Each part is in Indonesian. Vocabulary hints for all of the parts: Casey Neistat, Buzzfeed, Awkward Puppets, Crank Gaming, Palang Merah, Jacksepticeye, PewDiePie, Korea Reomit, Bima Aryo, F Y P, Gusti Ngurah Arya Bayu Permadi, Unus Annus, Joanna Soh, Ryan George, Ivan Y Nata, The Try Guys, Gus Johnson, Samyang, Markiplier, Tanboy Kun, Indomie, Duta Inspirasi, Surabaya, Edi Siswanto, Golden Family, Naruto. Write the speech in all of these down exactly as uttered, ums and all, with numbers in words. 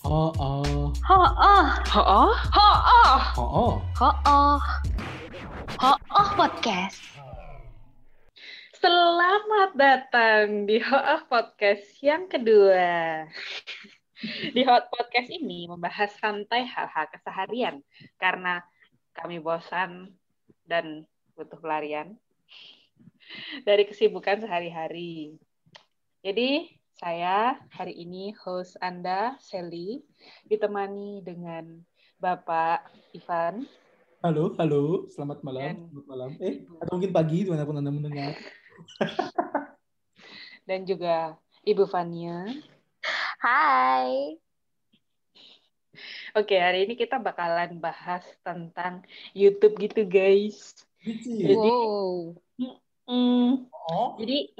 Oh oh. Oh oh. Oh oh. Oh oh. Oh oh. Oh oh. Oh oh podcast. Selamat datang di Oh oh podcast yang kedua. Di Hot Podcast ini membahas santai hal-hal keseharian karena kami bosan dan butuh pelarian dari kesibukan sehari-hari. Jadi saya hari ini host Anda, Sally, ditemani dengan Bapak Ivan. Halo, halo. Selamat malam. Selamat malam. Eh, atau mungkin pagi, dimanapun Anda mendengar. Dan juga Ibu Fania. Hai. Oke, hari ini kita bakalan bahas tentang YouTube gitu, guys. Jadi, wow. Mm, oh. Jadi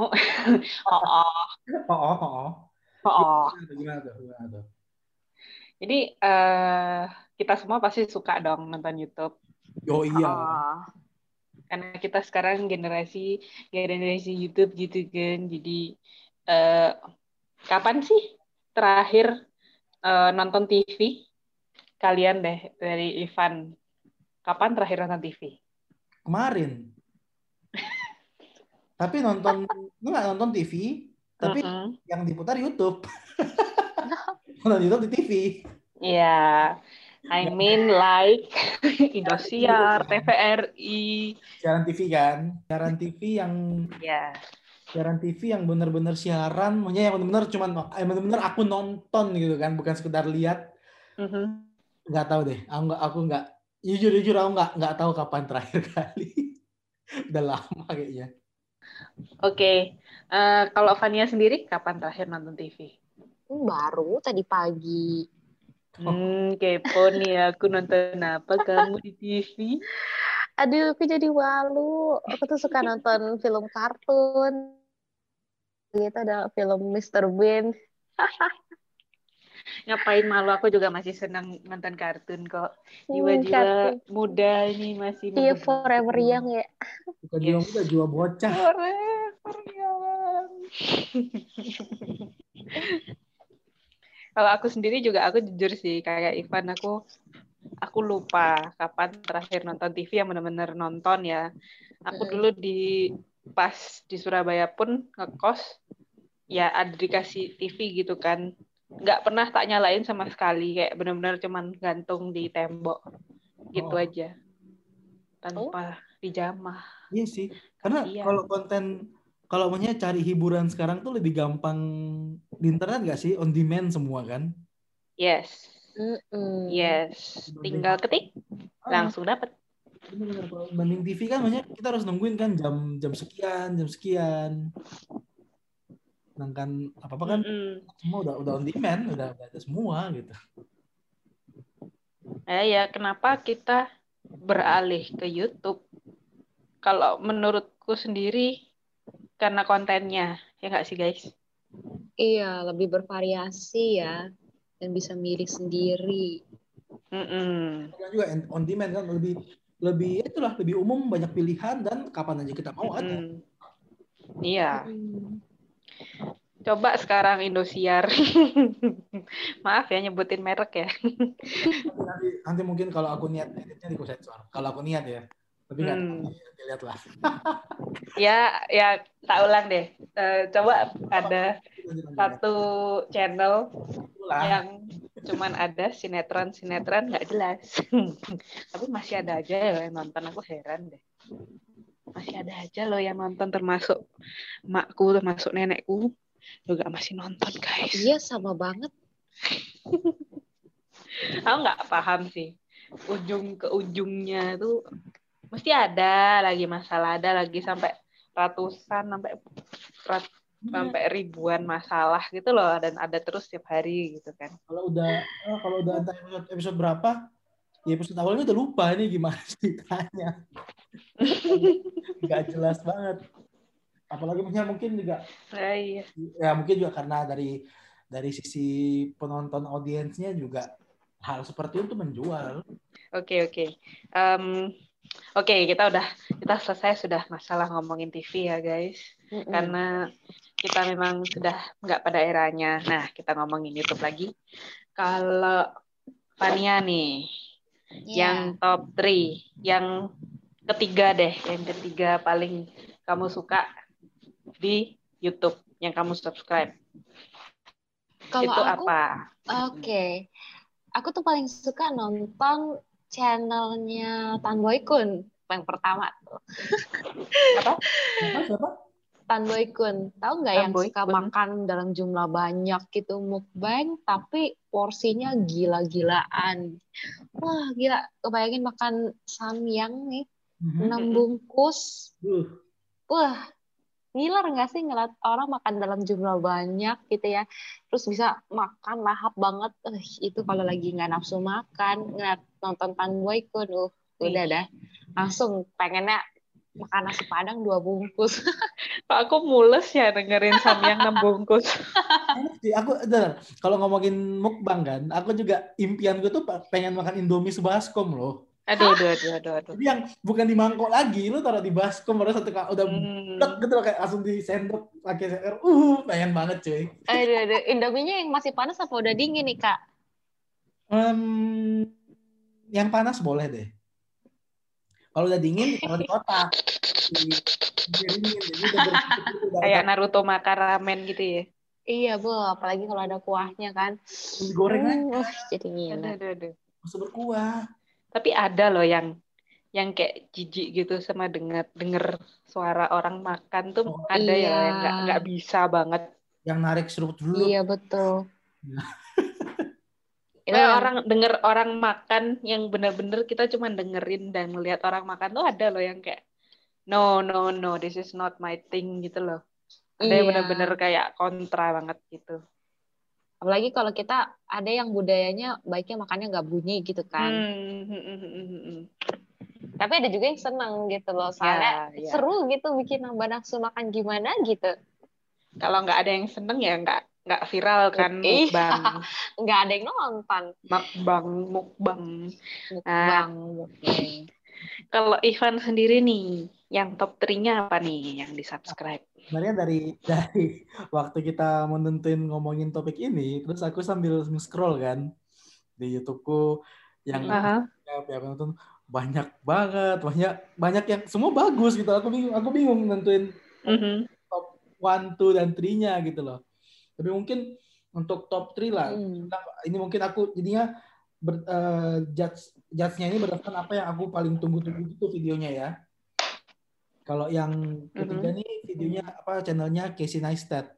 Oh, oh, oh, oh, oh, oh. Jadi uh, kita semua pasti suka dong nonton YouTube. Oh iya. Uh, karena kita sekarang generasi generasi YouTube gitu kan. Jadi uh, kapan sih terakhir uh, nonton T V? Kalian deh dari Ivan. Kapan terakhir nonton T V? Kemarin. Tapi nonton, lu nggak nonton T V, tapi uh-uh. yang diputar YouTube. Nonton YouTube di T V. Iya, yeah. I mean like Indosiar, T V R I. Siaran T V kan, siaran T V yang, yeah. siaran T V yang benar-benar siaran, maksudnya yang benar-benar cuman, eh, benar-benar aku nonton gitu kan, bukan sekedar lihat. Uh-huh. Nggak tahu deh, aku nggak, aku nggak, jujur-jujur aku nggak, nggak tahu kapan terakhir kali. Udah lama kayaknya. Oke, okay. uh, kalau Fania sendiri kapan terakhir nonton T V? Baru tadi pagi. Hmm, kepo nih aku nonton apa kamu di T V? Aduh, aku jadi malu. Aku tuh suka nonton film kartun. Gitu ada film mister Bean. Ngapain malu, aku juga masih senang nonton kartun kok. Jiwa-jiwa hmm, muda ini masih iya, forever young ya. Bukan jiwa yes. muda, jiwa bocah. Forever young. Kalau aku sendiri juga, aku jujur sih kayak Ivan, aku aku lupa kapan terakhir nonton T V yang benar-benar nonton ya. Aku dulu di pas di Surabaya pun ngekos ya ada dikasih T V gitu kan. Nggak pernah tak nyalain sama sekali, kayak benar-benar cuman gantung di tembok gitu oh. aja tanpa oh. dijamah. Iya sih, karena Kasian. Kalau konten, kalau maunya cari hiburan sekarang tuh lebih gampang di internet nggak sih, on demand semua kan? Yes, mm-hmm. yes, tinggal ketik ah. langsung dapet. Benar-benar banding T V kan, maunya kita harus nungguin kan jam jam sekian, jam sekian. Sedangkan apa-apa kan mm-hmm. semua udah udah on demand, udah ada semua gitu. Eh ya, kenapa kita beralih ke YouTube? Kalau menurutku sendiri karena kontennya, ya nggak sih guys? Iya, lebih bervariasi ya dan bisa milih sendiri. Mm-hmm. Juga on demand kan lebih lebih itulah lebih umum, banyak pilihan dan kapan aja kita mau ada. Mm-hmm. Iya. Mm-hmm. Coba sekarang Indosiar. Maaf ya nyebutin merek ya. Nanti, nanti mungkin kalau aku niat editnya di sensor. Kalau aku niat ya. Tapi nggak hmm. dilihat lah. Ya, ya tak ulang deh. Uh, coba ada satu channel ulang. Yang cuman ada sinetron-sinetron nggak jelas. Tapi masih ada aja ya yang nonton, aku heran deh. Masih ada aja loh yang nonton, termasuk makku, termasuk nenekku juga masih nonton guys. Iya sama banget. Aku nggak paham sih, ujung ke ujungnya tuh mesti ada lagi masalah, ada lagi sampai ratusan, sampai rat, sampai ribuan masalah gitu loh, dan ada terus tiap hari gitu kan. Kalau udah kalau udah antara episode, episode berapa? Ya episode awalnya udah lupa nih gimana ceritanya. Gak jelas banget. Apalagi mungkin juga nah, iya. ya mungkin juga karena dari dari sisi penonton audiensnya juga hal seperti itu menjual. Oke okay, oke. Okay. Um, oke okay, kita udah kita selesai sudah masalah ngomongin T V ya guys. Mm-hmm. Karena kita memang sudah nggak pada eranya. Nah, kita ngomongin YouTube lagi. Kalau Fania nih, yeah. yang top tiga, yang ketiga deh, yang ketiga paling kamu suka di YouTube, yang kamu subscribe. Kalau itu aku, apa? Oke. Okay. Aku tuh paling suka nonton channelnya Tanboy Kun, yang pertama tuh. Apa? Apa? Tanboy Kun, tahu nggak yang suka Kun. Makan dalam jumlah banyak gitu, mukbang tapi porsinya gila-gilaan. Wah gila, kebayangin makan samyang nih, mm-hmm. enam bungkus. Uh. Wah ngiler nggak sih ngeliat orang makan dalam jumlah banyak gitu ya, terus bisa makan lahap banget. Uh, itu kalau lagi nggak nafsu makan, ngeliat nonton Tanboy Kun, uh, udah dah, langsung pengennya makan nasi padang dua bungkus. Pak, aku mules ya dengerin samyang enam bungkus. Aku, kalau ngomongin mukbang kan, aku juga impian gue tuh pengen makan Indomie sebaskom loh. Aduh, aduh, aduh, aduh, aduh. Jadi yang bukan di mangkok lagi, lu taruh di baskom, baru satu kali udah hmm. gitu loh, kayak langsung di sendok pakai seker. Uh, pengen banget cuy. Aduh, aduh. Indominya yang masih panas apa udah dingin nih kak? Um, yang panas boleh deh. Kalau udah dingin, ditaruh di kotak. Kayak Naruto makan ramen gitu ya? Iya, Bu. Apalagi kalau ada kuahnya kan. Goreng aja. Jadi gila. Masa berkuah. Tapi ada loh yang yang kayak jijik gitu sama denger, denger suara orang makan tuh. Oh, ada iya. yang nggak nggak bisa banget. Yang narik seruput dulu. Iya, betul. Kayak orang denger orang makan yang bener-bener kita cuma dengerin dan melihat orang makan tuh ada loh yang kayak no no no this is not my thing gitu loh. Ada iya. yang bener-bener kayak kontra banget gitu. Apalagi kalau kita ada yang budayanya baiknya makannya nggak bunyi gitu kan. Hmm. Tapi ada juga yang senang gitu loh soalnya ya, ya. seru gitu bikin nambah nafsu makan gimana gitu. Kalau nggak ada yang seneng ya nggak. Nggak viral kan mukbang. Nggak ada yang nonton. Mukbang, mukbang. Mukbang. Okay. Kalau Ivan sendiri nih, yang top tiga-nya apa nih yang di-subscribe? Sebenarnya dari dari waktu kita menentuin ngomongin topik ini, terus aku sambil nge-scroll kan di YouTubeku yang uh-huh. ya, nonton banyak banget, banyak banyak yang semua bagus gitu. Aku bingung, aku bingung nentuin uh-huh. top satu, dua dan tiga-nya gitu loh. Tapi mungkin untuk top tiga lah. Hmm. Ini mungkin aku jadinya ber, uh, judge, judge-nya ini berdasarkan apa yang aku paling tunggu-tunggu itu videonya ya. Kalau yang ketiga mm-hmm. nih videonya apa channelnya Casey Neistat.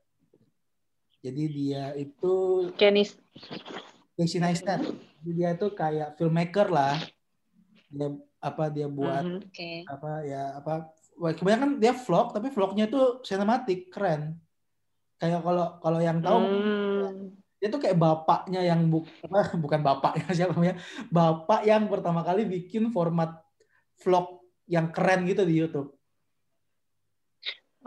Jadi dia itu Kenis. Casey Neistat. Jadi dia itu kayak filmmaker lah. Dia apa dia buat mm-hmm. okay. apa ya apa kebanyakan dia vlog tapi vlognya itu sinematik keren. Kayak kalau kalau yang tahu hmm. dia tuh kayak bapaknya yang bu, bukan bapaknya siapa namanya bapak yang pertama kali bikin format vlog yang keren gitu di YouTube.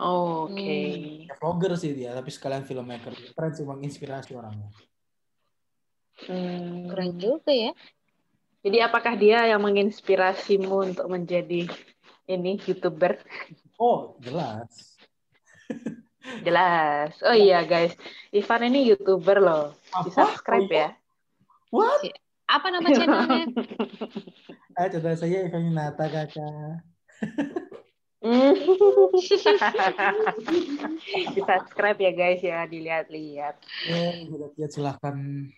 Oh, oke. Okay. Hmm. Vlogger sih dia tapi sekalian filmmaker. Keren sih, menginspirasi orangnya. Hmm, keren juga ya. Jadi apakah dia yang menginspirasimu untuk menjadi ini YouTuber? Oh jelas. Jelas. Oh iya guys, Ivan ini YouTuber loh. Di subscribe ya. What? Apa nama channelnya? Ah, channel saya Ivan Y Nata kakak. Di subscribe ya guys ya, dilihat-lihat. Ya, dilihat silakan.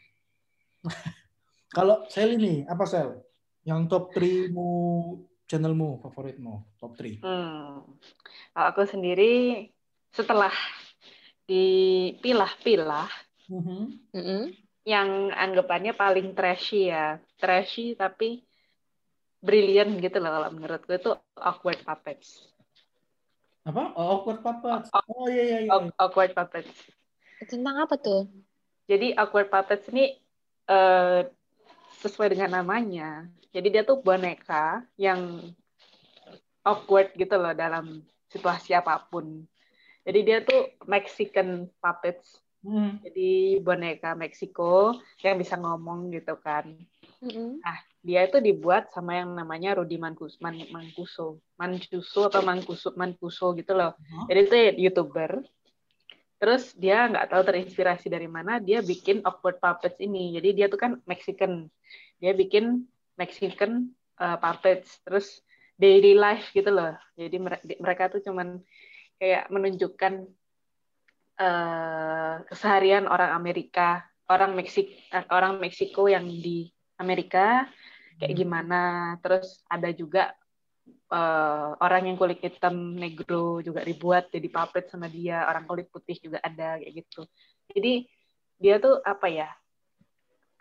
Kalau Sel ini, apa Sel? Yang top tiga-mu, channelmu, favoritmu, top tiga. Hmm. Kalau aku sendiri setelah dipilah-pilah, mm-hmm. yang anggapannya paling trashy ya, trashy tapi brilliant gitu loh kalau menurut gue itu Awkward Puppets. Apa? Oh, Awkward Puppets. Oh iya iya iya. Awkward Puppets. Tentang apa tuh? Jadi Awkward Puppets ini uh, sesuai dengan namanya. Jadi dia tuh boneka yang awkward gitu loh dalam situasi apapun. Jadi dia tuh Mexican puppets. Hmm. Jadi boneka Meksiko yang bisa ngomong gitu kan. Hmm. Nah, dia itu dibuat sama yang namanya Rudy Mancuso, Man, Mancuso, Mancuso atau Mancuso, Mancuso gitu loh. Hmm. Jadi itu YouTuber. Terus dia nggak tahu terinspirasi dari mana, dia bikin Awkward Puppets ini. Jadi dia tuh kan Mexican. Dia bikin Mexican uh, puppets. Terus daily life gitu loh. Jadi mereka tuh cuman kayak menunjukkan uh, keseharian orang Amerika, orang Meksik, orang Meksiko yang di Amerika kayak gimana. Terus ada juga Uh, orang yang kulit hitam, negro juga dibuat jadi puppet sama dia, orang kulit putih juga ada kayak gitu. Jadi dia tuh apa ya,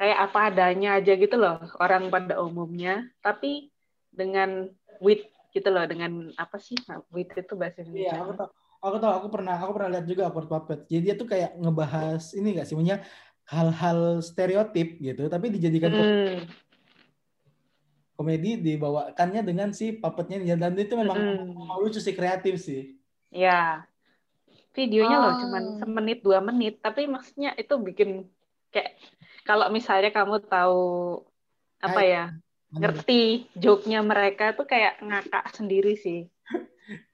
kayak apa adanya aja gitu loh, orang pada umumnya, tapi dengan wit gitu loh, dengan apa sih wit itu bahasa Indonesia? Iya, aku tahu, aku tahu, aku pernah, aku pernah lihat juga Awkward Puppet. Jadi dia tuh kayak ngebahas ini nggak sih, punya hal-hal stereotip gitu, tapi dijadikan hmm. komedi dibawakannya dengan si puppetnya di dalam itu memang mm. lucu sih, kreatif sih. Ya, videonya oh. loh cuman semenit dua menit, tapi maksudnya itu bikin kayak kalau misalnya kamu tahu apa Ay, ya bener. ngerti joke-nya mereka tuh kayak ngakak sendiri sih.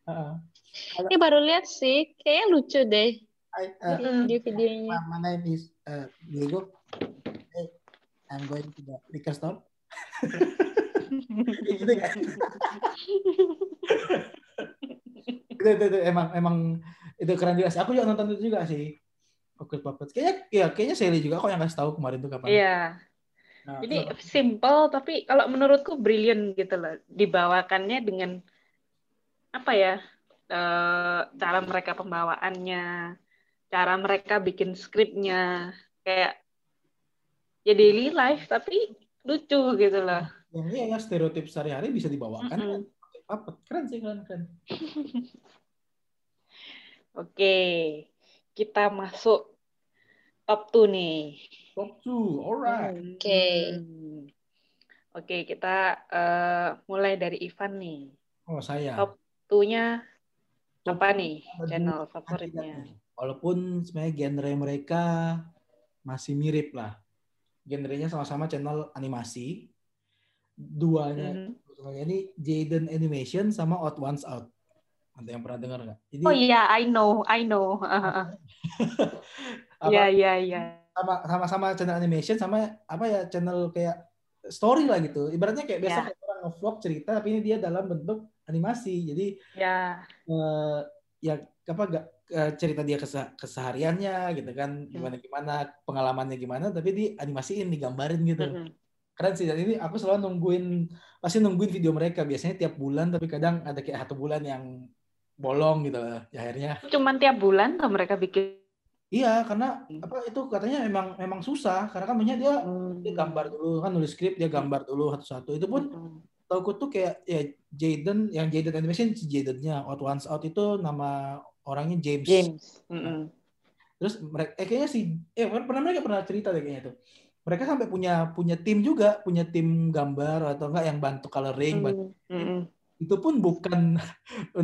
uh, Ini baru lihat sih, kayaknya lucu deh uh, video-videonya. My name is uh, Diego. I'm going to the liquor store. Gitu kan? itu, itu, itu emang emang itu keren juga sih. Aku juga nonton itu juga sih. Oke, Puppets. Kayaknya ya, kayaknya Sally juga kok yang ngasih tahu kemarin tuh kapan. Iya. Nah, jadi itu simple tapi kalau menurutku brilliant gitu loh. Dibawakannya dengan apa ya? E, cara mereka pembawaannya, cara mereka bikin skripnya kayak ya daily life tapi lucu gitu loh. Yang iya ya, stereotip sehari-hari bisa dibawakan. Mm-hmm. Puppet. Keren sih, keren, keren. Oke, kita masuk top dua nih. Top dua, alright. Oke, okay. hmm. oke okay, kita uh, mulai dari Ivan nih. Oh saya. Top dua-nya apa nih? Channel favoritnya. Walaupun sebenarnya genre mereka masih mirip lah. Genrenya sama-sama channel animasi. Duanya mm-hmm. ini Jaiden Animations sama Odd Ones Out. Ada yang pernah dengar nggak? Oh iya, yeah, I know, I know. Iya iya iya. Sama sama channel animation sama apa ya, channel kayak story lah gitu. Ibaratnya kayak biasa yeah. orang nge-vlog cerita, tapi ini dia dalam bentuk animasi. Jadi yeah. eh, ya apa gak, eh, cerita dia kese- kesehariannya gitu kan, gimana gimana pengalamannya gimana, tapi di animasiin, digambarin gitu. Mm-hmm. Keren sih, dan ini aku selalu nungguin, pasti nungguin video mereka, biasanya tiap bulan, tapi kadang ada kayak satu bulan yang bolong gitu lah, ya, akhirnya. Cuman tiap bulan tuh mereka bikin? Iya, karena apa itu katanya memang memang susah, karena kan banyak dia, hmm. dia gambar dulu, kan nulis skrip, dia gambar dulu satu-satu, itu pun hmm. tauku tuh kayak ya Jaiden, yang Jaiden Animation, Jaiden-nya, Out Once Out itu nama orangnya James. James. Mm-hmm. Terus mereka, eh, kayaknya si, eh pernah mereka pernah cerita deh kayaknya tuh. Mereka sampai punya punya tim juga, punya tim gambar atau enggak yang bantu coloring. Mm, bantu. Mm. Itu pun bukan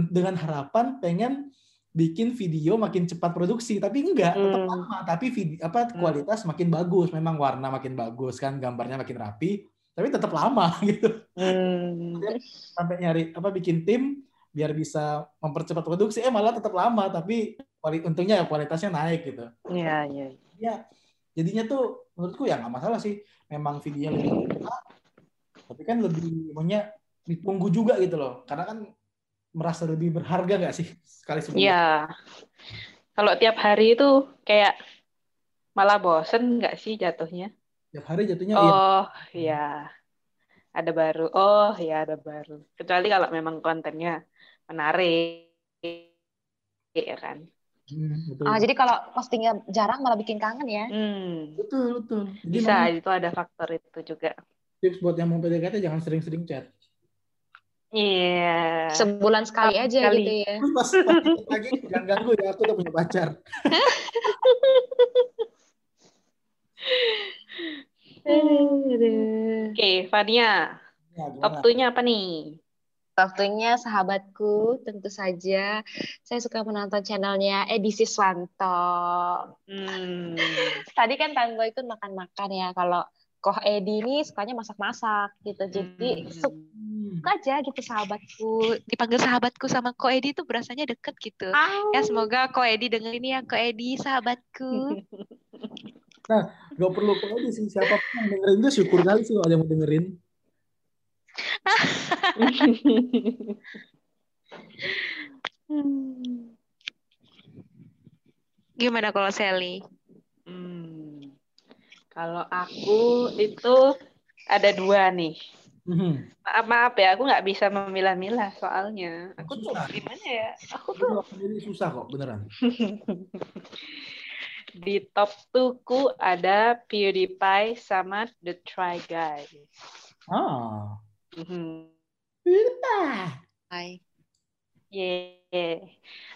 dengan harapan pengen bikin video makin cepat produksi, tapi enggak, mm. tetap lama. Tapi video, apa kualitas mm. makin bagus, memang warna makin bagus kan, gambarnya makin rapi, tapi tetap lama gitu. Mm. Sampai nyari apa bikin tim biar bisa mempercepat produksi, eh malah tetap lama, tapi untungnya ya kualitasnya naik gitu. Iya, yeah, iya. Yeah. Ya. Jadinya tuh menurutku ya nggak masalah sih, memang videonya lebih lama, tapi kan lebih maunya ditunggu juga gitu loh, karena kan merasa lebih berharga nggak sih sekali sebelumnya. Iya, kalau tiap hari itu kayak malah bosen nggak sih jatuhnya? Tiap hari jatuhnya. Oh iya, ya. Ada baru. Oh iya ada baru. Kecuali kalau memang kontennya menarik, ya kan. Hmm, ah, jadi kalau postingnya jarang malah bikin kangen ya. Hmm. Betul, betul. Jadi bisa, memang, itu ada faktor itu juga. Tips buat yang mau P D K T jangan sering-sering chat. Iya. Yeah. Sebulan sekali Sampai aja sekali. Gitu ya. Pas, pas lagi jangan ganggu ya, aku udah punya pacar. Oke, Fania. Ya, top dua-nya apa nih? Waktunya sahabatku, tentu saja saya suka menonton channelnya Edi Siswanto. Hmm. Tadi kan Tanboy Kun makan-makan ya, kalau Koh Edi ini sukanya masak-masak gitu, jadi hmm. Itu aja gitu sahabatku. Dipanggil sahabatku sama Ko Edi itu berasanya deket gitu. Ay. Ya semoga Ko Edi denger ini ya, Ko Edi sahabatku. Nah, gak perlu Ko Edi sih, siapa pun yang dengerin tuh syukur kali sih ada yang mau dengerin. Gimana kalau Sally? Hmm, kalau aku itu ada dua nih. Mm-hmm. Maaf maaf ya, aku nggak bisa memilah-milah soalnya. Aku susah. Tuh gimana ya? Aku tuh susah kok beneran. Di top tuku ada PewDiePie sama The Try Guys. Ah. Mm-hmm. PewDiePie. Yeah.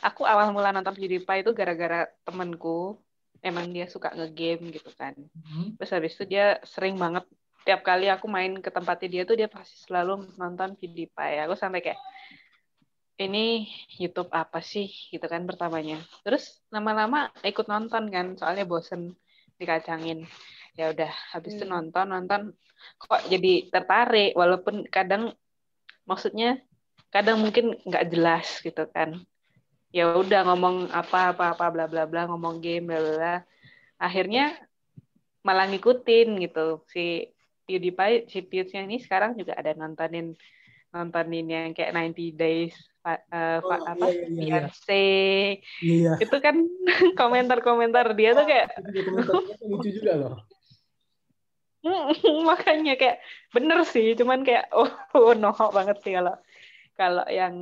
Aku awal mula nonton PewDiePie itu gara-gara temanku. Emang dia suka nge-game gitu kan. Mm-hmm. Terus habis itu dia sering banget. Tiap kali aku main ke tempatnya dia tuh, dia pasti selalu nonton PewDiePie. Aku sampai kayak, ini YouTube apa sih? Gitu kan pertamanya. Terus lama-lama ikut nonton kan, soalnya bosen dikacangin. Ya udah, habis itu nonton-nonton, kok jadi tertarik. Walaupun kadang, maksudnya kadang mungkin nggak jelas gitu kan. Ya udah ngomong apa-apa-apa, bla bla bla, ngomong game, bla bla. Akhirnya malah ngikutin gitu si PewDiePie, si Pewds-nya ini sekarang juga ada nontonin nontonin yang kayak ninety days uh, oh, apa iya, iya, Fiancé. Iya. Itu kan komentar-komentar dia tuh kayak komentarnya lucu juga loh. Makanya kayak bener sih, cuman kayak oh, oh nohok banget sih kalau kalau yang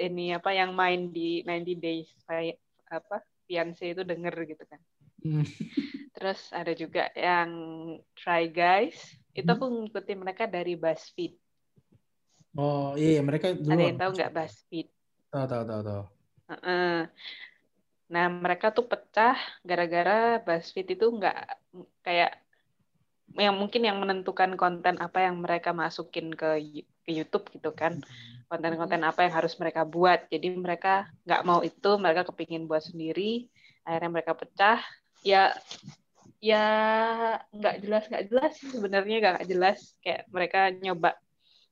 ini apa yang main di ninety days kayak apa Fiancé itu denger gitu kan. Hmm. Terus ada juga yang Try Guys. Itu aku ngikutin mereka dari Buzzfeed. Oh iya, mereka dulu. Ada yang tahu nggak Buzzfeed? Tahu tahu tahu tahu. Uh-uh. Nah mereka tuh pecah gara-gara Buzzfeed itu nggak kayak yang mungkin yang menentukan konten apa yang mereka masukin ke ke YouTube gitu kan, konten-konten apa yang harus mereka buat. Jadi mereka nggak mau itu, mereka kepingin buat sendiri. Akhirnya mereka pecah. Ya, ya nggak jelas nggak jelas sih sebenarnya nggak jelas. Kayak mereka nyoba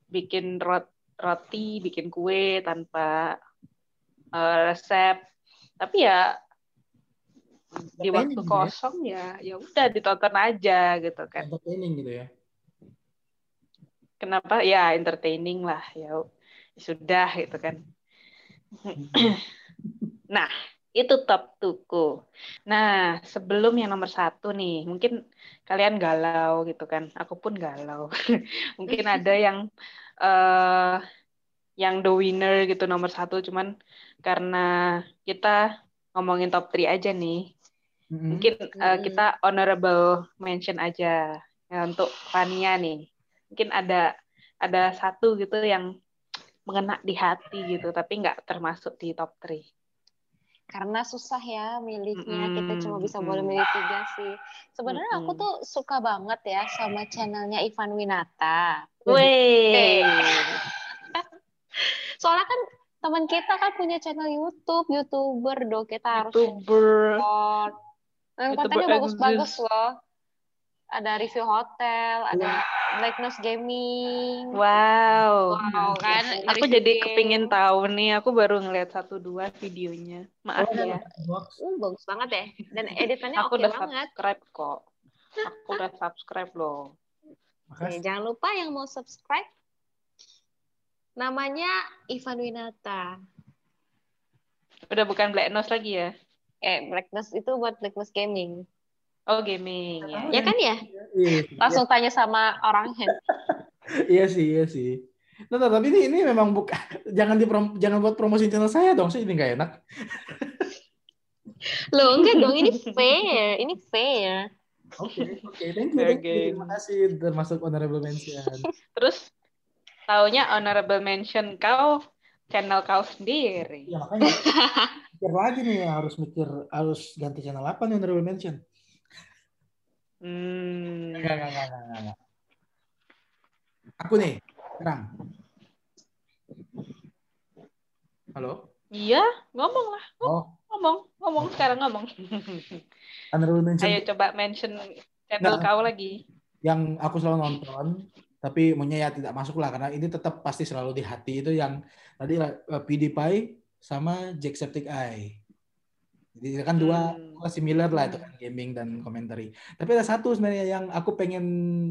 bikin rot, roti, bikin kue tanpa uh, resep. Tapi ya Bapak di waktu kosong ya, ya udah ditonton aja gitu kan. Entertaining gitu ya. Kenapa? Ya entertaining lah. Ya sudah gitu kan. Nah. Itu top tuku. Nah, sebelum yang nomor satu nih, mungkin kalian galau gitu kan. Aku pun galau. Mungkin ada yang uh, yang the winner gitu nomor satu. Cuman karena kita ngomongin top tiga aja nih. Mm-hmm. Mungkin uh, kita honorable mention aja. Nah, untuk Fania nih. Mungkin ada ada satu gitu yang mengena di hati gitu. Tapi nggak termasuk di top tiga. Karena susah ya miliknya, mm-hmm. kita cuma bisa boleh milih tiga sih. Sebenarnya mm-hmm. aku tuh suka banget ya sama channelnya Ivan Y Nata. Wih. Soalnya kan teman kita kan punya channel YouTube, YouTuber dong kita harus. YouTuber. Nah, kontennya bagus-bagus loh. Ada review hotel, ada Black Nose Gaming. Wow. Wow kan. Aku review jadi game. Kepingin tahu nih. Aku baru ngeliat satu dua videonya. Maaf oh, ya. Uh, bagus banget ya. Dan editannya oke okay banget. Aku udah subscribe kok. Aku udah subscribe loh. Nih, jangan lupa yang mau subscribe. Namanya Ivan Y Nata. Udah bukan Black Nose lagi ya? Eh, Black Nose itu buat Black Nose Gaming. Oh gaming ya. Ya kan ya? Iya, langsung iya. Tanya sama orang hand. Iya sih, iya sih. Nah, tapi ini ini memang buka. Jangan di diprom- jangan buat promosi channel saya dong, sih ini nggak enak. Loh, enggak dong, ini fair, ini fair. Oke, okay, oke, okay. Thank you. Thank you. Terima kasih termasuk honorable mention. Terus taunya honorable mention kau channel kau sendiri. Ya makanya. Mikir lagi nih harus mikir harus ganti channel apa nih honorable mention. Hmm. Enggak, enggak, enggak, enggak. Aku nih, sekarang. Halo? Iya, ngomong lah. Oh. Ngomong, ngomong sekarang ngomong. Ayo coba mention channel nah, kau lagi. Yang aku selalu nonton Tapi maunya ya tidak masuk lah, karena ini tetap pasti selalu di hati itu yang tadi PewDiePie sama Jacksepticeye. Jadi kan dua, hmm. dua similar lah itu kan, gaming dan commentary. Tapi ada satu sebenarnya yang aku pengen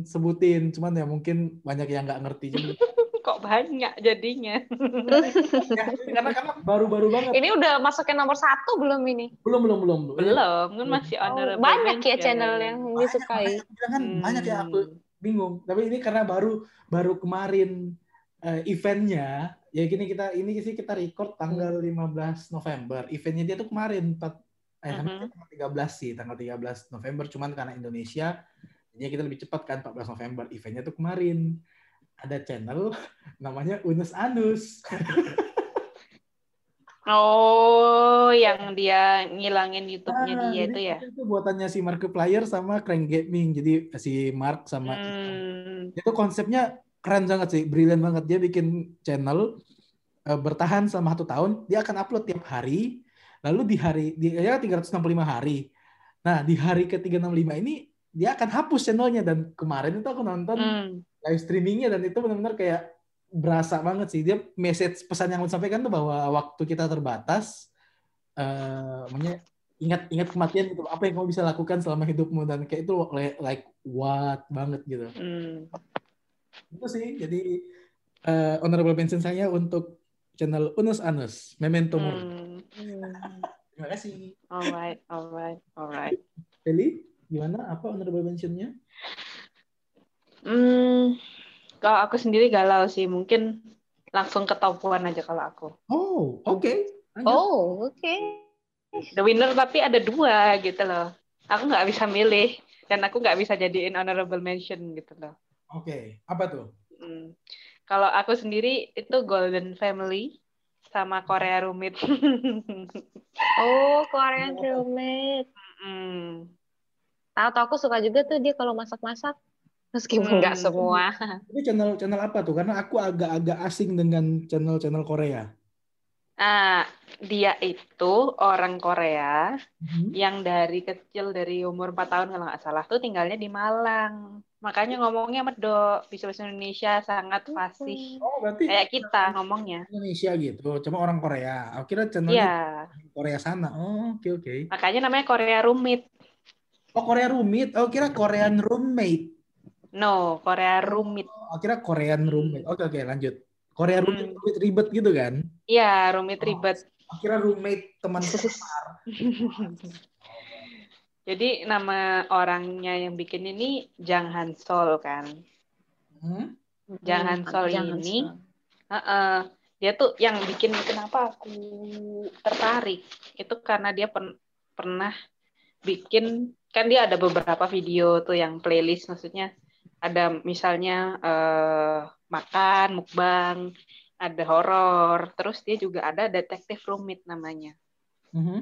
sebutin, cuman ya mungkin banyak yang nggak ngerti juga. Kok banyak jadinya? Ya, karena karena baru-baru banget. Ini udah masukin nomor satu belum ini? Belum belum belum belum. Belum, kan masih honorable. Banyak ya channel yang disukai. Banyak, kan hmm. banyak ya, aku bingung. Tapi ini karena baru baru kemarin uh, eventnya. Ya gini, kita ini sih kita record tanggal lima belas November. Eventnya dia tuh kemarin empat eh uh-huh. tanggal tiga belas sih, tanggal tiga belas November, cuman karena Indonesia jadi kita lebih cepat kan, empat belas November. Eventnya tuh kemarin. Ada channel namanya Unus Annus. Oh, yang dia ngilangin YouTube-nya nah, dia itu ya. Itu buatannya si Markiplier sama Crank Gaming. Jadi si Mark sama hmm. itu konsepnya keren banget sih, brilliant banget. Dia bikin channel e, bertahan selama satu tahun. Dia akan upload tiap hari. Lalu di hari dia tiga ratus enam puluh lima hari. Nah, di hari ke tiga ratus enam puluh lima ini dia akan hapus channelnya, dan kemarin itu aku nonton hmm. live streamingnya, dan itu benar-benar kayak berasa banget sih. Dia message, pesan yang disampaikan tuh bahwa waktu kita terbatas, uh, ingat ingat kematian gitu, apa yang kamu bisa lakukan selama hidupmu, dan kayak itu like what banget gitu. Mm. Itu sih, jadi uh, honorable mention saya untuk channel Unus Annus, Memento Mori. Mm. Terima kasih. Alright, alright, alright. Eli, gimana? Apa honorable mentionnya? Hmm, kalau aku sendiri galau sih, mungkin langsung ke top one aja kalau aku. Oh, oke. Okay. Oh, oke. Okay. The winner tapi ada dua gitu loh. Aku nggak bisa milih, dan aku nggak bisa jadiin honorable mention gitu loh. Oke, okay. Apa tuh? Hmm. Kalau aku sendiri itu Golden Family sama Korea Reomit. Oh, Korea Reomit. Hmm. Tahu-tahu aku suka juga tuh dia kalau masak-masak. Meskipun nggak hmm. semua. Itu channel-channel apa tuh? Karena aku agak-agak asing dengan channel-channel Korea. Ah, dia itu orang Korea hmm. yang dari kecil, dari umur empat tahun kalau nggak salah, tuh tinggalnya di Malang. Makanya ngomongnya medok, bisa-bisa Indonesia, sangat fasih. Oh, berarti kayak kita ngomongnya. Indonesia gitu, cuma orang Korea. Aku kira channelnya yeah. Korea sana. Oh, oke okay, oke. Okay. Makanya namanya Korea Reomit. Oh, Korea Reomit. Oh, kira Korean roommate. No, Korea Reomit. Oh, akhirnya Korean roommate. Oke, oke, lanjut. Korea roommate hmm. ribet gitu kan? Iya, roommate oh, ribet. Akhirnya roommate teman sesar. Jadi nama orangnya yang bikin ini Jang Hansol kan? Hmm? Jang Hansol hmm, ini, uh, uh, dia tuh yang bikin kenapa aku tertarik itu karena dia pen- pernah bikin, kan dia ada beberapa video tuh yang playlist, maksudnya. Ada misalnya uh, makan, mukbang, ada horor, terus dia juga ada detektif rumit namanya. Mm-hmm.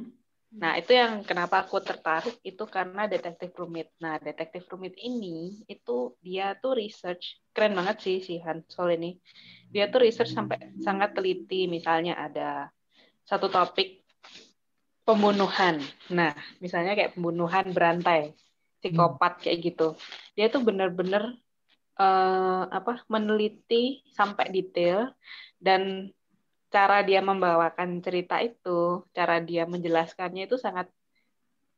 Nah itu yang kenapa aku tertarik itu karena detektif rumit. Nah detektif rumit ini itu dia tuh research, keren banget sih si Hansol ini. Dia tuh research sampai sangat teliti, misalnya ada satu topik pembunuhan. Nah misalnya kayak pembunuhan berantai, psikopat kayak gitu. Dia tuh benar-benar uh, apa meneliti sampai detail, dan cara dia membawakan cerita itu, cara dia menjelaskannya itu sangat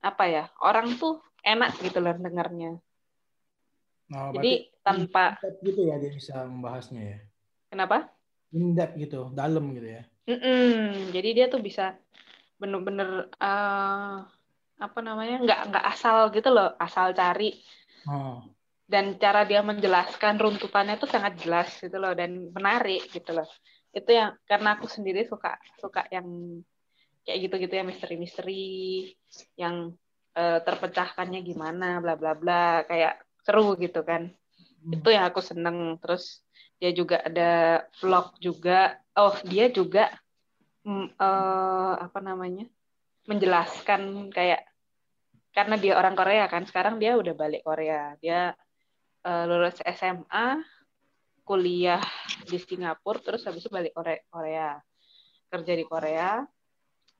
apa ya? Orang tuh enak gitu loh dengarnya. Nah, jadi tanpa gitu ya dia bisa membahasnya ya. Kenapa? In-depth gitu, dalam gitu ya. Mm-mm. Jadi dia tuh bisa benar-benar uh, apa namanya nggak nggak asal gitu loh, asal cari oh. Dan cara dia menjelaskan runtutannya itu sangat jelas gitu loh, dan menarik gitu loh. Itu yang karena aku sendiri suka suka yang kayak gitu-gitu ya, misteri-misteri yang eh, terpecahkannya gimana bla bla bla, kayak seru gitu kan. hmm. Itu yang aku seneng. Terus dia juga ada vlog juga. Oh dia juga mm, eh, apa namanya menjelaskan kayak, karena dia orang Korea kan, sekarang dia udah balik Korea, dia uh, lulus S M A, kuliah di Singapura, terus habis itu balik Korea, kerja di Korea,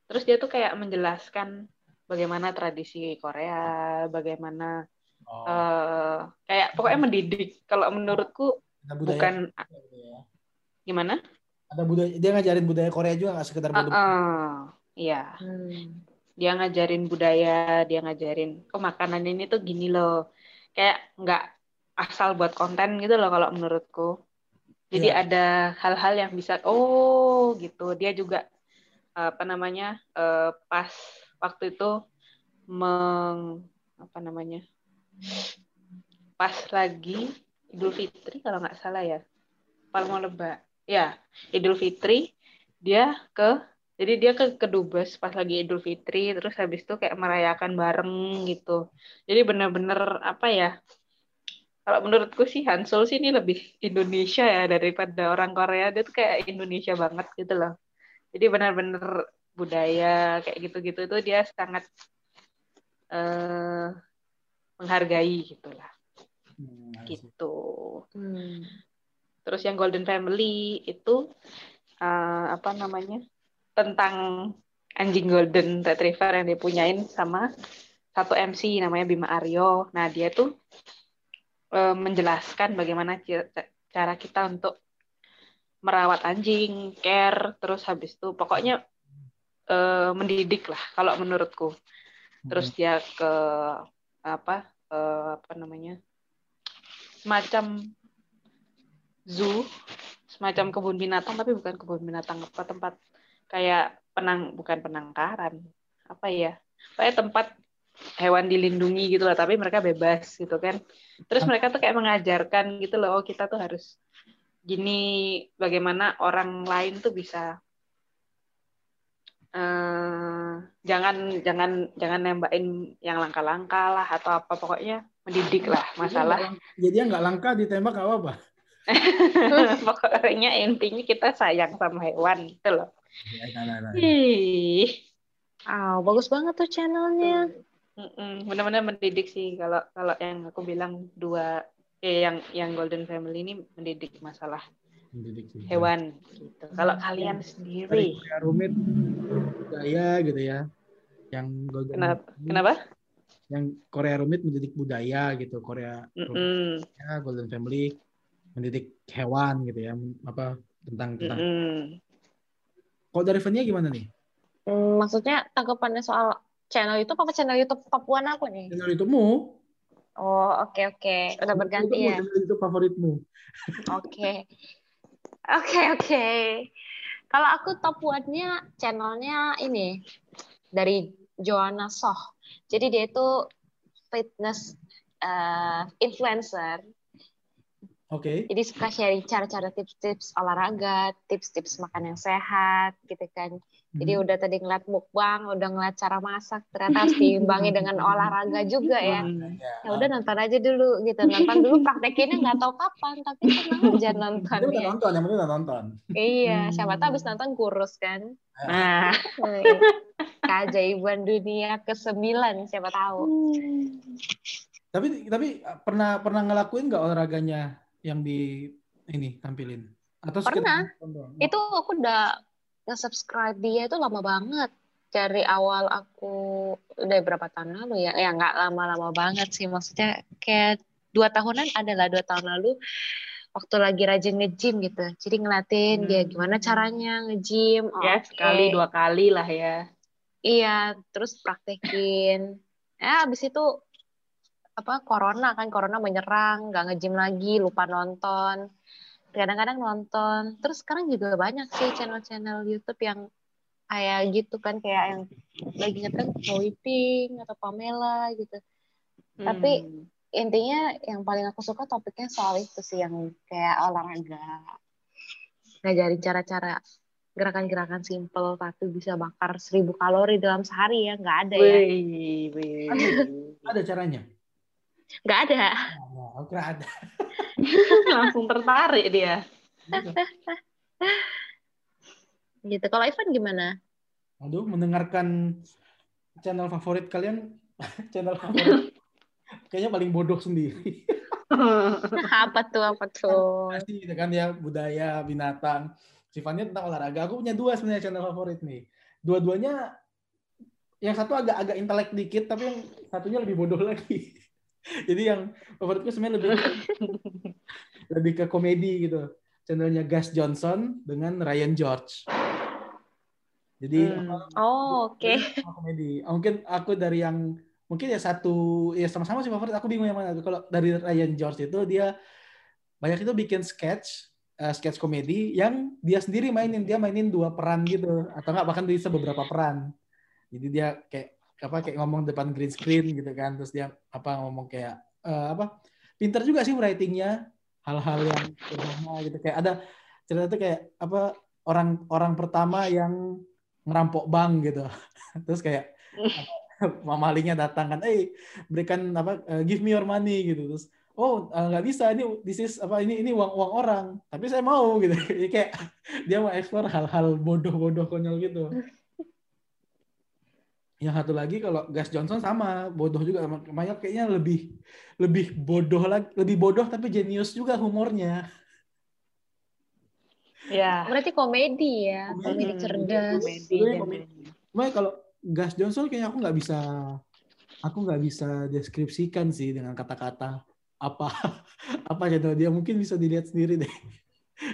terus dia tuh kayak menjelaskan bagaimana tradisi Korea, bagaimana oh. uh, kayak pokoknya mendidik. Kalau menurutku bukan ya. Gimana? Ada budaya, dia ngajarin budaya Korea juga nggak sekedar budaya. Uh, uh, iya. Hmm. Dia ngajarin budaya, dia ngajarin, oh makanan ini tuh gini loh, kayak nggak asal buat konten gitu loh kalau menurutku. Jadi yeah. ada hal-hal yang bisa, oh gitu. Dia juga apa namanya uh, pas waktu itu meng apa namanya pas lagi Idul Fitri kalau nggak salah ya, pas mau lebaran. Ya, Idul Fitri dia ke, jadi dia ke, ke Dubes pas lagi Idul Fitri, terus habis itu kayak merayakan bareng gitu. Jadi benar-benar apa ya? Kalau menurutku sih Hansol sih ini lebih Indonesia ya daripada orang Korea, dia tuh kayak Indonesia banget gitu loh. Jadi benar-benar budaya kayak gitu-gitu itu dia sangat eh, menghargai gitulah. Hmm, gitu. Hmm. Terus yang Golden Family itu uh, apa namanya tentang anjing golden retriever yang dipunyain sama satu M C namanya Bima Aryo. Nah dia tuh uh, menjelaskan bagaimana cara kita untuk merawat anjing, care, terus habis itu pokoknya uh, mendidik lah kalau menurutku. Terus dia ke apa uh, apa namanya semacam zoo, semacam kebun binatang tapi bukan kebun binatang, apa tempat kayak penang bukan penangkaran apa ya, kayak tempat hewan dilindungi gitu lah tapi mereka bebas gitu kan. Terus mereka tuh kayak mengajarkan gitu loh, oh, kita tuh harus gini, bagaimana orang lain tuh bisa eh, jangan jangan jangan nembakin yang langka-langka lah atau apa, pokoknya mendidik lah masalah. Jadi yang nggak langka ditembak apa apa? Pokoknya intinya kita sayang sama hewan itu loh. Ya, nah, nah, nah. Ih, oh, bagus banget tuh channelnya. Benar-benar mendidik sih kalau kalau yang aku bilang dua eh, yang yang Golden Family ini mendidik masalah mendidik sih, hewan gitu. Kalau kalian sendiri Korea Reomit budaya gitu ya. Yang Golden Kenapa? Family, Kenapa? Yang Korea Reomit mendidik budaya gitu. Korea Reomit, ya, Golden Family mendidik hewan gitu ya, apa tentang tentang. Mm-hmm. Kalau dari Fania gimana nih? Mm, maksudnya tanggapannya soal channel YouTube apa channel YouTube Papuan aku nih? Channel YouTubemu. Oh oke okay, oke, okay. Udah berganti YouTube, ya. Channel YouTube favoritmu. Oke oke oke. Kalau aku top one-nya channelnya ini dari Joanna Soh. Jadi dia itu fitness uh, influencer. Oke. Okay. Jadi suka sharing cara-cara tips-tips olahraga, tips-tips makan yang sehat, gitu kan. Jadi hmm. udah tadi ngeliat mukbang, udah ngeliat cara masak, ternyata harus diimbangi dengan olahraga juga ya. Ya udah nonton aja dulu, gitu. Nonton dulu praktekinnya nggak tahu kapan, tapi senang aja nonton. Dia ya. Nonton, yang penting udah nonton. Iya, siapa tahu abis nonton kurus kan. Nah, keajaiban dunia kesembilan, siapa tahu. Tapi tapi pernah pernah ngelakuin nggak olahraganya yang di ini tampilin atau pernah sekitar... Itu aku udah nge-subscribe dia itu lama banget, dari awal aku udah berapa tahun lalu ya, ya nggak lama-lama banget sih, maksudnya kayak dua tahunan adalah dua tahun lalu waktu lagi rajin nge-gym gitu, jadi ngelatin hmm. dia gimana caranya nge-gym. Oh, ya okay. Sekali dua kali lah ya. Iya, terus praktekin. Ya abis itu apa corona kan corona menyerang, nggak nge-gym lagi, lupa nonton, kadang-kadang nonton. Terus sekarang juga banyak sih channel-channel YouTube yang kayak gitu kan, kayak yang lagi ngetren Chloe Pink atau Pamela gitu. Hmm. Tapi intinya yang paling aku suka topiknya soal itu sih, yang kayak olahraga, ngajarin cara-cara gerakan-gerakan simple tapi bisa bakar seribu kalori dalam sehari ya, nggak ada ya. Wih, wih. Ada, ada caranya? Nggak ada. Oh, nggak ada. Langsung tertarik dia. Gitu. Kalau Ivan gimana? Aduh, mendengarkan channel favorit kalian, channel favorit kayaknya paling bodoh sendiri. Apa tuh? Apa tuh? Pasti gitu kan ya, budaya, binatang, sifatnya tentang olahraga. Aku punya dua sebenarnya channel favorit nih. Dua-duanya yang satu agak-agak intelek dikit, tapi yang satunya lebih bodoh lagi. Jadi yang favoritku sebenarnya lebih lebih ke komedi gitu. Channelnya Gus Johnson dengan Ryan George. Jadi hmm. oh, oke. Okay. Komedi. Mungkin aku dari yang mungkin ya satu ya sama-sama sih favorit. Aku bingung yang mana. Kalau dari Ryan George itu dia banyak itu bikin sketch uh, sketch komedi yang dia sendiri mainin, dia mainin dua peran gitu atau enggak bahkan bisa beberapa peran. Jadi dia kayak apa kayak ngomong depan green screen gitu kan, terus dia apa ngomong kayak uh, apa pinter juga sih writing-nya. Hal-hal yang pertama gitu kayak ada cerita tuh kayak apa orang orang pertama yang ngerampok bank gitu terus kayak malingnya datang kan, eh berikan apa give me your money gitu terus oh nggak bisa ini this is apa ini ini uang uang orang tapi saya mau gitu kayak dia mau eksplor hal-hal bodoh-bodoh konyol gitu. Yang satu lagi kalau Gus Johnson sama bodoh juga, banyak kayaknya lebih lebih bodoh lagi, lebih bodoh tapi jenius juga humornya. Ya. Berarti komedi ya, komedi, komedi cerdas. Cuma kalau Gus Johnson kayaknya aku nggak bisa, aku nggak bisa deskripsikan sih dengan kata-kata apa apa gitu. Dia mungkin bisa dilihat sendiri deh,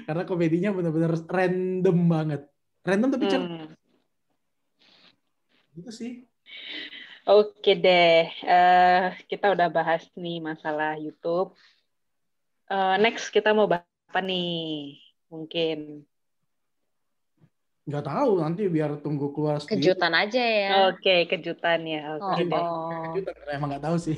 karena komedinya benar-benar random banget, random tapi cerdas. Hmm. Gitu sih. Oke deh, uh, kita udah bahas nih masalah YouTube. Uh, next kita mau bahas apa nih? Mungkin. Nggak tahu, nanti biar tunggu keluar. Kejutan aja ya. Oke, kejutan ya. Oke deh. Oh. Kejutan, emang nggak tahu sih.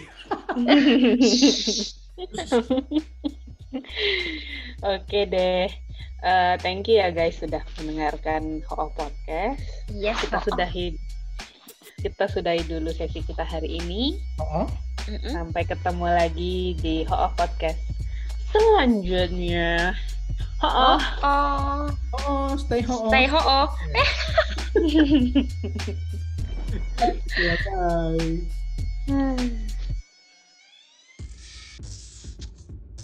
Oke deh. Uh, thank you ya guys sudah mendengarkan H O O Podcast. Iya. Yes, kita sudahi. Kita sudahi dulu sesi kita hari ini. Uh-huh. Sampai ketemu lagi di H O O Podcast selanjutnya. Ho-oh. Ho-oh. Ho-oh. Stay ho-oh. Stay ho-oh. Eh. Bye.